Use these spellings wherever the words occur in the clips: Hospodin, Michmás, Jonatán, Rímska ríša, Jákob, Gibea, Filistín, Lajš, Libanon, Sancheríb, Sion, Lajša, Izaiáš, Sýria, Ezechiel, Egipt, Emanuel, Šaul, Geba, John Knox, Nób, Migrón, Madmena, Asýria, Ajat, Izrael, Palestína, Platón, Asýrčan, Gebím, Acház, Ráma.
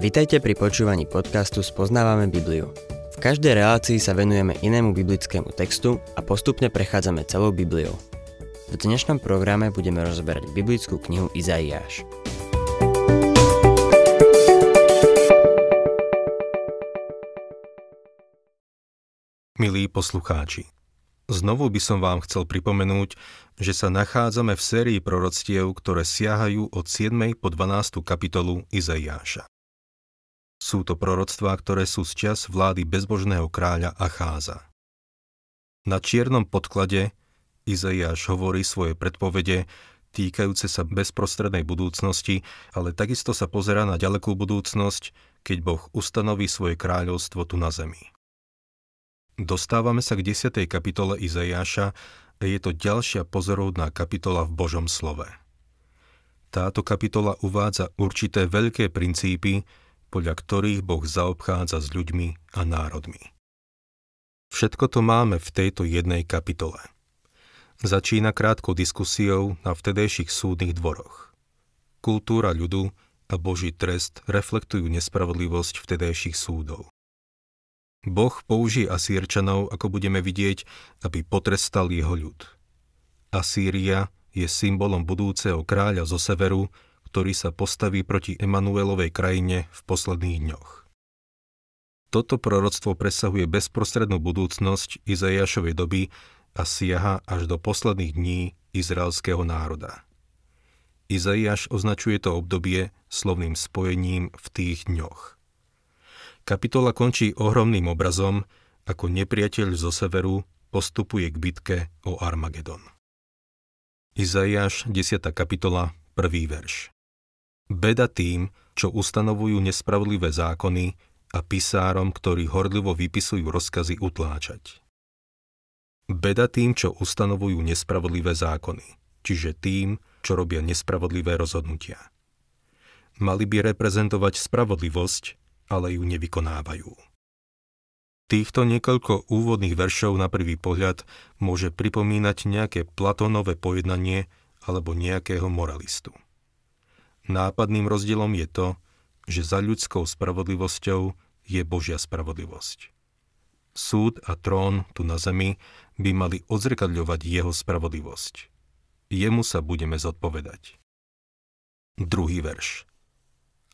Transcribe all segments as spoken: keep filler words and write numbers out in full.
Vitajte pri počúvaní podcastu Spoznávame Bibliu. V každej relácii sa venujeme inému biblickému textu a postupne prechádzame celou Bibliou. V dnešnom programe budeme rozoberať biblickú knihu Izaiáš. Milí poslucháči, znovu by som vám chcel pripomenúť, že sa nachádzame v sérii proroctiev, ktoré siahajú od siedmej po dvanástu kapitolu Izaiáša. Sú to proroctvá, ktoré sú z čias vlády bezbožného kráľa Acháza. Na čiernom podklade Izaiáš hovorí svoje predpovede týkajúce sa bezprostrednej budúcnosti, ale takisto sa pozerá na ďalekú budúcnosť, keď Boh ustanoví svoje kráľovstvo tu na zemi. Dostávame sa k desiatej kapitole Izaiáša a je to ďalšia pozorovná kapitola v Božom slove. Táto kapitola uvádza určité veľké princípy, podľa ktorých Boh zaobchádza s ľuďmi a národmi. Všetko to máme v tejto jednej kapitole. Začína krátkou diskusiou na vtedejších súdnych dvoroch. Kultúra ľudu a Boží trest reflektujú nespravodlivosť vtedejších súdov. Boh použije Asýrčanov, ako budeme vidieť, aby potrestal jeho ľud. Asýria je symbolom budúceho kráľa zo severu, ktorý sa postaví proti Emanuelovej krajine v posledných dňoch. Toto proroctvo presahuje bezprostrednú budúcnosť Izaiášovej doby a siaha až do posledných dní izraelského národa. Izaiáš označuje to obdobie slovným spojením v tých dňoch. Kapitola končí ohromným obrazom, ako nepriateľ zo severu postupuje k bitke o Armagedon. Izaiáš, desiata kapitola, prvý verš. Beda tým, čo ustanovujú nespravodlivé zákony a pisárom, ktorí horlivo vypisujú rozkazy utláčať. Beda tým, čo ustanovujú nespravodlivé zákony, čiže tým, čo robia nespravodlivé rozhodnutia. Mali by reprezentovať spravodlivosť, ale ju nevykonávajú. Týchto niekoľko úvodných veršov na prvý pohľad môže pripomínať nejaké Platónové pojednanie alebo nejakého moralistu. Nápadným rozdielom je to, že za ľudskou spravodlivosťou je Božia spravodlivosť. Súd a trón tu na zemi by mali odzrkadľovať jeho spravodlivosť. Jemu sa budeme zodpovedať. Druhý verš.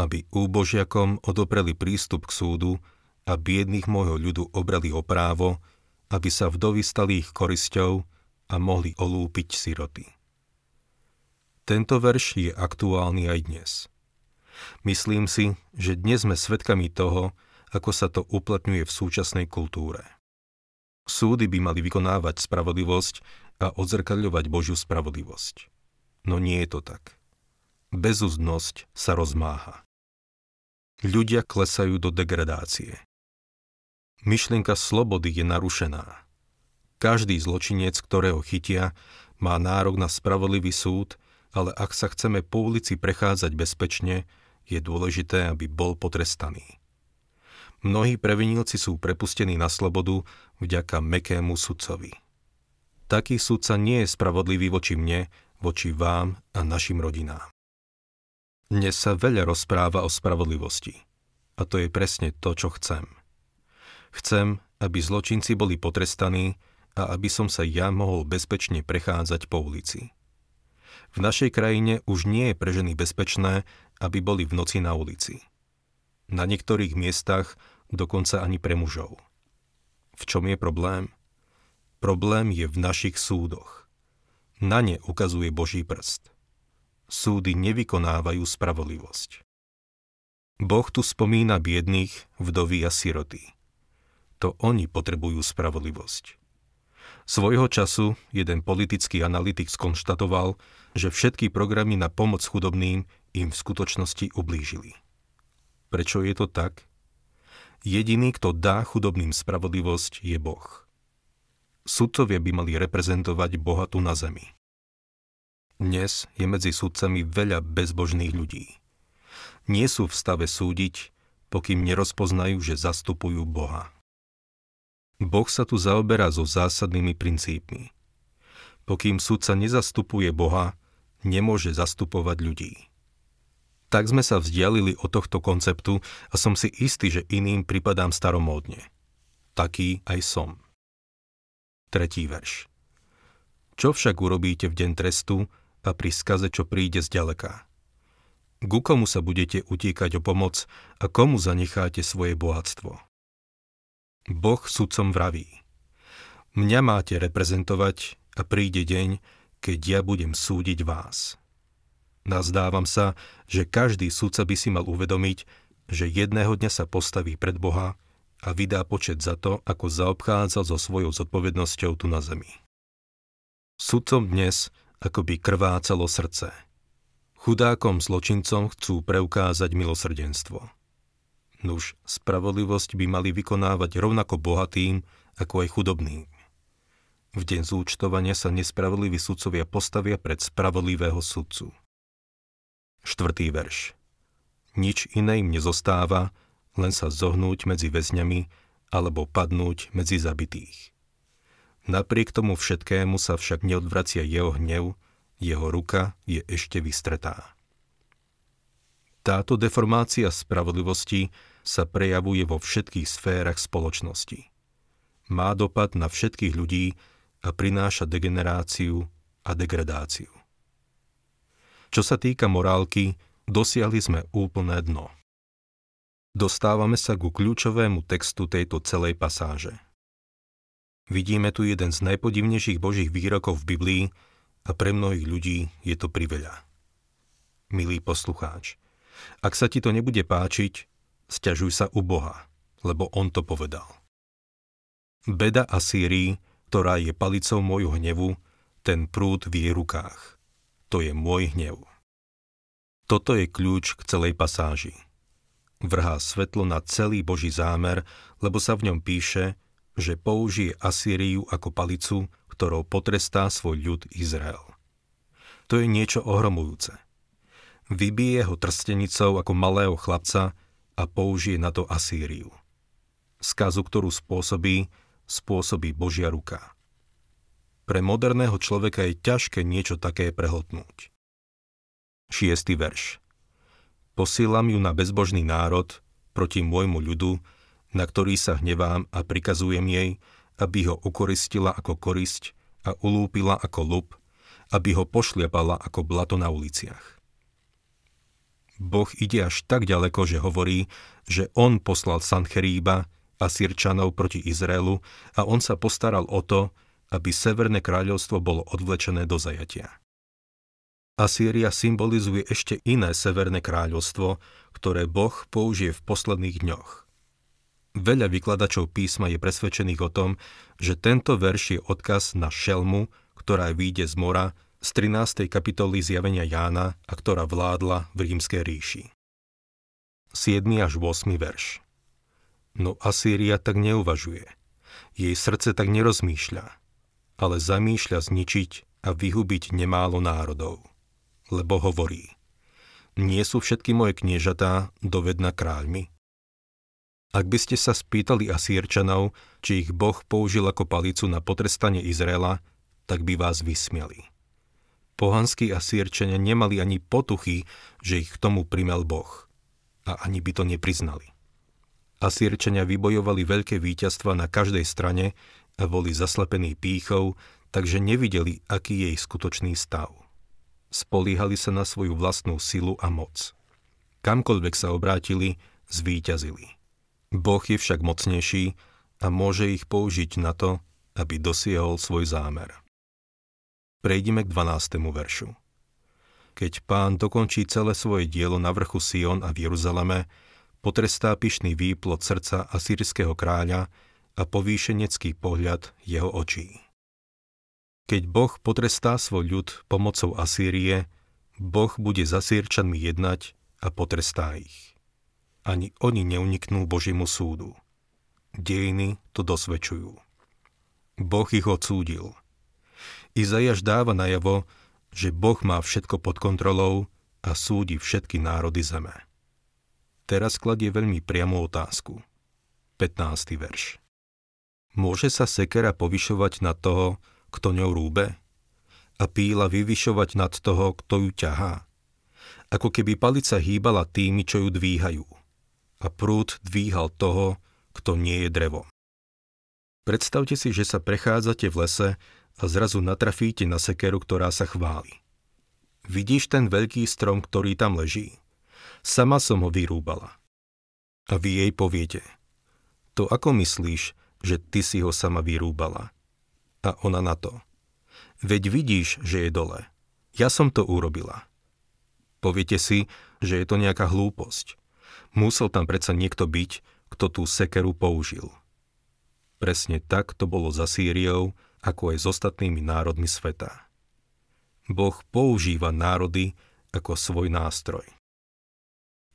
Aby úbožiakom odopreli prístup k súdu a biedných môjho ľudu obrali o právo, aby sa vdovy stali ich korisťou a mohli olúpiť siroty. Tento verš je aktuálny aj dnes. Myslím si, že dnes sme svedkami toho, ako sa to uplatňuje v súčasnej kultúre. Súdy by mali vykonávať spravodlivosť a odzrkadľovať Božiu spravodlivosť. No nie je to tak. Bezúzdnosť sa rozmáha. Ľudia klesajú do degradácie. Myšlienka slobody je narušená. Každý zločinec, ktorého chytia, má nárok na spravodlivý súd, ale ak sa chceme po ulici prechádzať bezpečne, je dôležité, aby bol potrestaný. Mnohí previnilci sú prepustení na slobodu vďaka mäkkému sudcovi. Taký sudca nie je spravodlivý voči mne, voči vám a našim rodinám. Dnes sa veľa rozpráva o spravodlivosti. A to je presne to, čo chcem. Chcem, aby zločinci boli potrestaní a aby som sa ja mohol bezpečne prechádzať po ulici. V našej krajine už nie je pre ženy bezpečné, aby boli v noci na ulici. Na niektorých miestach dokonca ani pre mužov. V čom je problém? Problém je v našich súdoch. Na ne ukazuje Boží prst. Súdy nevykonávajú spravodlivosť. Boh tu spomína biedných, vdovy a siroty. To oni potrebujú spravodlivosť. Svojho času jeden politický analytik skonštatoval, že všetky programy na pomoc chudobným im v skutočnosti ublížili. Prečo je to tak? Jediný, kto dá chudobným spravodlivosť, je Boh. Sudcovia by mali reprezentovať Boha tu na zemi. Dnes je medzi sudcami veľa bezbožných ľudí. Nie sú v stave súdiť, pokým nerozpoznajú, že zastupujú Boha. Boh sa tu zaoberá so zásadnými princípmi. Pokým sudca nezastupuje Boha, nemôže zastupovať ľudí. Tak sme sa vzdialili od tohto konceptu a som si istý, že iným pripadám staromódne. Taký aj som. Tretí verš. Čo však urobíte v deň trestu a pri skaze, čo príde zďaleka? Ku komu sa budete utíkať o pomoc a komu zanecháte svoje bohatstvo? Boh sudcom vraví. Mňa máte reprezentovať a príde deň, keď ja budem súdiť vás. Nazdávam sa, že každý sudca by si mal uvedomiť, že jedného dňa sa postaví pred Boha a vydá počet za to, ako zaobchádzal so svojou zodpovednosťou tu na zemi. Sudcom dnes akoby krvácalo srdce. Chudákom zločincom chcú preukázať milosrdenstvo. Nuž, spravodlivosť by mali vykonávať rovnako bohatým, ako aj chudobným. V deň zúčtovania sa nespravodliví sudcovia postavia pred spravodlivého sudcu. Štvrtý verš. Nič iné im nezostáva, len sa zohnúť medzi väzňami alebo padnúť medzi zabitých. Napriek tomu všetkému sa však neodvracia jeho hnev, jeho ruka je ešte vystretá. Táto deformácia spravodlivosti sa prejavuje vo všetkých sférach spoločnosti. Má dopad na všetkých ľudí a prináša degeneráciu a degradáciu. Čo sa týka morálky, dosiahli sme úplné dno. Dostávame sa ku kľúčovému textu tejto celej pasáže. Vidíme tu jeden z najpodivnejších Božích výrokov v Biblii a pre mnohých ľudí je to priveľa. Milý poslucháč, ak sa ti to nebude páčiť, sťažuj sa u Boha, lebo On to povedal. Beda Asýrii, ktorá je palicou môjho hnevu, ten prúd v jej rukách. To je môj hnev. Toto je kľúč k celej pasáži. Vrhá svetlo na celý Boží zámer, lebo sa v ňom píše, že použije Asýriu ako palicu, ktorou potrestá svoj ľud Izrael. To je niečo ohromujúce. Vybije ho trstenicou ako malého chlapca a použije na to Asýriu. Skazu, ktorú spôsobí, spôsobí Božia ruka. Pre moderného človeka je ťažké niečo také prehltnúť. Šiestý verš. Posílam ju na bezbožný národ proti môjmu ľudu, na ktorý sa hnevám a prikazujem jej, aby ho ukoristila ako korisť a ulúpila ako lup, aby ho pošliapala ako blato na uliciach. Boh ide až tak ďaleko, že hovorí, že on poslal Sancheríba a Asýrčanov proti Izraelu a on sa postaral o to, aby Severné kráľovstvo bolo odvlečené do zajatia. Asýria symbolizuje ešte iné Severné kráľovstvo, ktoré Boh použije v posledných dňoch. Veľa vykladačov písma je presvedčených o tom, že tento verš je odkaz na šelmu, ktorá vyjde z mora z trinástej kapitoly Zjavenia Jána a ktorá vládla v Rímskej ríši. siedmy až ôsmy verš. No Asýria tak neuvažuje. Jej srdce tak nerozmýšľa, ale zamýšľa zničiť a vyhubiť nemálo národov. Lebo hovorí, nie sú všetky moje kniežatá dovedná kráľmi? Ak by ste sa spýtali Asýrčanov, či ich Boh použil ako palicu na potrestanie Izraela, tak by vás vysmiali. Pohanskí Asýrčania nemali ani potuchy, že ich k tomu primel Boh. A ani by to nepriznali. Asýrčania vybojovali veľké víťazstva na každej strane a boli zaslepení pýchou, takže nevideli, aký je ich skutočný stav. Spolíhali sa na svoju vlastnú silu a moc. Kamkoľvek sa obrátili, zvíťazili. Boh je však mocnejší a môže ich použiť na to, aby dosiahol svoj zámer. Prejdime k dvanástemu veršu. Keď Pán dokončí celé svoje dielo na vrchu Sion a v Jeruzaleme, potrestá pyšný výplod srdca asýrského kráľa a povýšenecký pohľad jeho očí. Keď Boh potrestá svoj ľud pomocou Asýrie, Boh bude s Asýrčanmi jednať a potrestá ich. Ani oni neuniknú Božiemu súdu. Dejiny to dosvedčujú. Boh ich odsúdil. Izaiáš dáva najavo, že Boh má všetko pod kontrolou a súdi všetky národy zeme. Teraz kladie veľmi priamu otázku. pätnásty verš. Môže sa sekera povyšovať nad toho, kto ňou rúbe? A píla vyvyšovať nad toho, kto ju ťahá? A ako keby palica hýbala tými, čo ju dvíhajú. A prúd dvíhal toho, kto nie je drevom. Predstavte si, že sa prechádzate v lese a zrazu natrafíte na sekeru, ktorá sa chváli. Vidíš ten veľký strom, ktorý tam leží? Sama som ho vyrúbala. A vy jej poviete: to ako myslíš, že ty si ho sama vyrúbala? A ona na to: veď vidíš, že je dole. Ja som to urobila. Poviete si, že je to nejaká hlúposť. Musel tam predsa niekto byť, kto tú sekeru použil. Presne tak to bolo za Sýriou, ako aj s ostatnými národmi sveta. Boh používa národy ako svoj nástroj.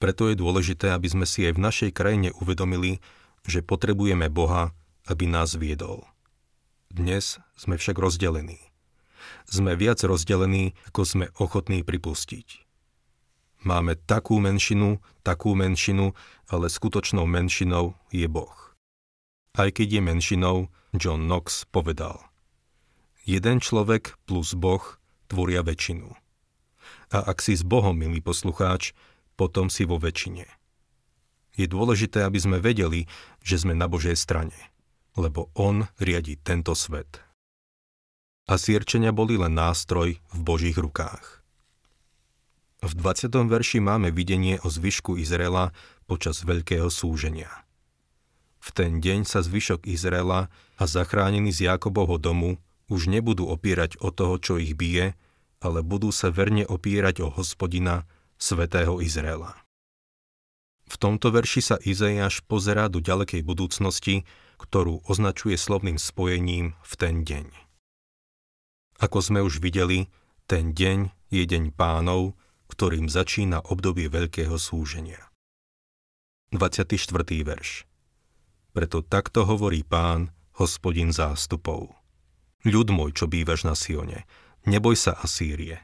Preto je dôležité, aby sme si aj v našej krajine uvedomili, že potrebujeme Boha, aby nás viedol. Dnes sme však rozdelení. Sme viac rozdelení, ako sme ochotní pripustiť. Máme takú menšinu, takú menšinu, ale skutočnou menšinou je Boh. Aj keď je menšinou, John Knox povedal: jeden človek plus Boh tvoria väčšinu. A ak si s Bohom, milý poslucháč, potom si vo väčšine. Je dôležité, aby sme vedeli, že sme na Božej strane, lebo On riadi tento svet. Asýrčania boli len nástroj v Božích rukách. V dvadsiatom verši máme videnie o zvyšku Izraela počas veľkého súženia. V ten deň sa zvyšok Izraela a zachránení z Jákobovho domu už nebudú opierať o toho, čo ich bije, ale budú sa verne opierať o Hospodina, svätého Izraela. V tomto verši sa Izaiáš pozerá do ďalekej budúcnosti, ktorú označuje slovným spojením v ten deň. Ako sme už videli, ten deň je deň Pánov, ktorým začína obdobie veľkého súženia. dvadsiaty štvrtý verš. Preto takto hovorí Pán, Hospodin zástupov: ľud môj, čo bývaš na Sione, neboj sa Asýrie.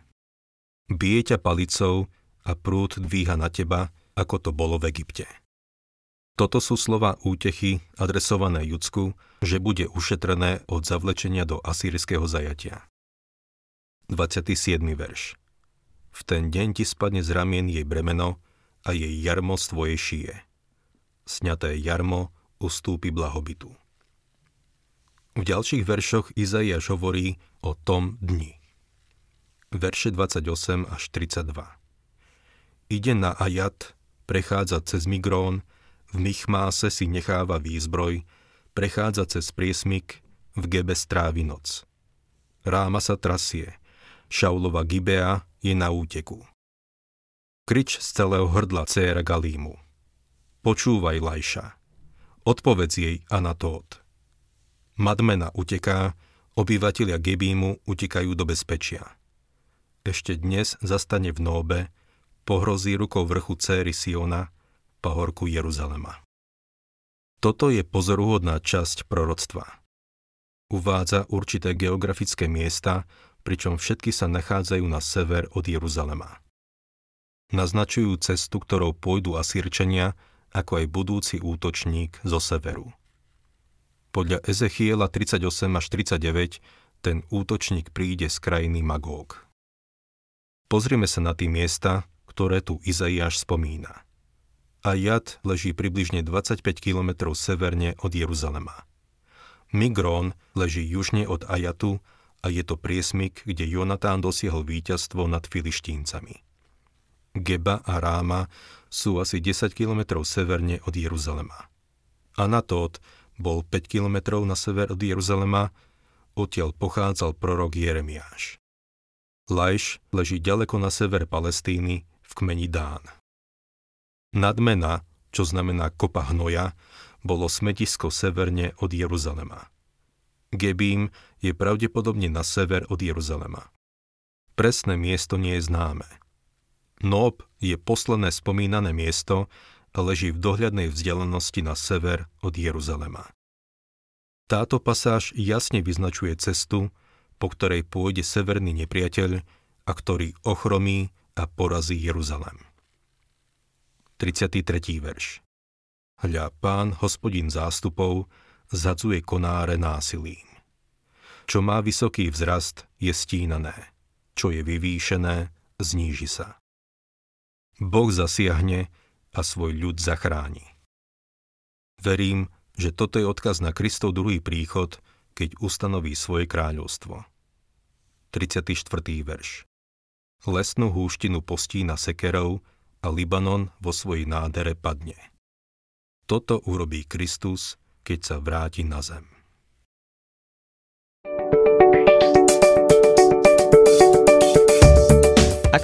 Bije ťa palicou a prúd dvíha na teba, ako to bolo v Egypte. Toto sú slova útechy adresované Judsku, že bude ušetrené od zavlečenia do asýrského zajatia. dvadsiaty siedmy verš. V ten deň ti spadne z ramien jej bremeno a jej jarmo z tvojej šíje. Sňaté jarmo ustúpi blahobytu. V ďalších veršoch Izaiáš hovorí o tom dni. Verše dvadsaťosem až tridsaťdva. Ide na Ajat, prechádza cez Migrón, v Michmáse si necháva výzbroj, prechádza cez priesmik, v Gebe strávi noc. Ráma sa trasie, Šaulova Gibea je na úteku. Krič z celého hrdla, dcéra Galímu. Počúvaj, Lajša. Odpovedz jej, Anatód. Madmena uteká, obyvatelia Gebímu utekajú do bezpečia. Ešte dnes zastane v Nóbe, pohrozí rukou vrchu céry Siona, pahorku Jeruzalema. Toto je pozoruhodná časť proroctva. Uvádza určité geografické miesta, pričom všetky sa nachádzajú na sever od Jeruzalema. Naznačujú cestu, ktorou pôjdu Asýrčania, ako aj budúci útočník zo severu. Podľa Ezechiela tridsaťosem až tridsaťdeväť ten útočník príde z krajiny Magóg. Pozrieme sa na tie miesta, ktoré tu Izaiáš spomína. Ajat leží približne dvadsaťpäť kilometrov severne od Jeruzalema. Migrón leží južne od Ajatu a je to priesmik, kde Jonatán dosiahol víťazstvo nad Filištíncami. Geba a Ráma sú asi desať kilometrov severne od Jeruzalema. Anatód bol päť kilometrov na sever od Jeruzalema, odtiaľ pochádzal prorok Jeremiáš. Lajš leží ďaleko na sever Palestíny v kmeni Dán. Madmena, čo znamená kopa hnoja, bolo smetisko severne od Jeruzalema. Gebím je pravdepodobne na sever od Jeruzalema. Presné miesto nie je známe. Nób je posledné spomínané miesto a leží v dohľadnej vzdialenosti na sever od Jeruzalema. Táto pasáž jasne vyznačuje cestu, po ktorej pôjde severný nepriateľ a ktorý ochromí a porazí Jeruzalem. tridsiaty tretí verš. Hľa, Pán, Hospodin zástupov, zhadzuje konáre násilím. Čo má vysoký vzrast, je stínané, čo je vyvýšené, zníži sa. Boh zasiahne a svoj ľud zachráni. Verím, že toto je odkaz na Kristov druhý príchod, keď ustanoví svoje kráľovstvo. tridsiaty štvrtý verš. Lesnú húštinu postína sekerou a Libanon vo svojej nádere padne. Toto urobí Kristus, keď sa vráti na zem. Ak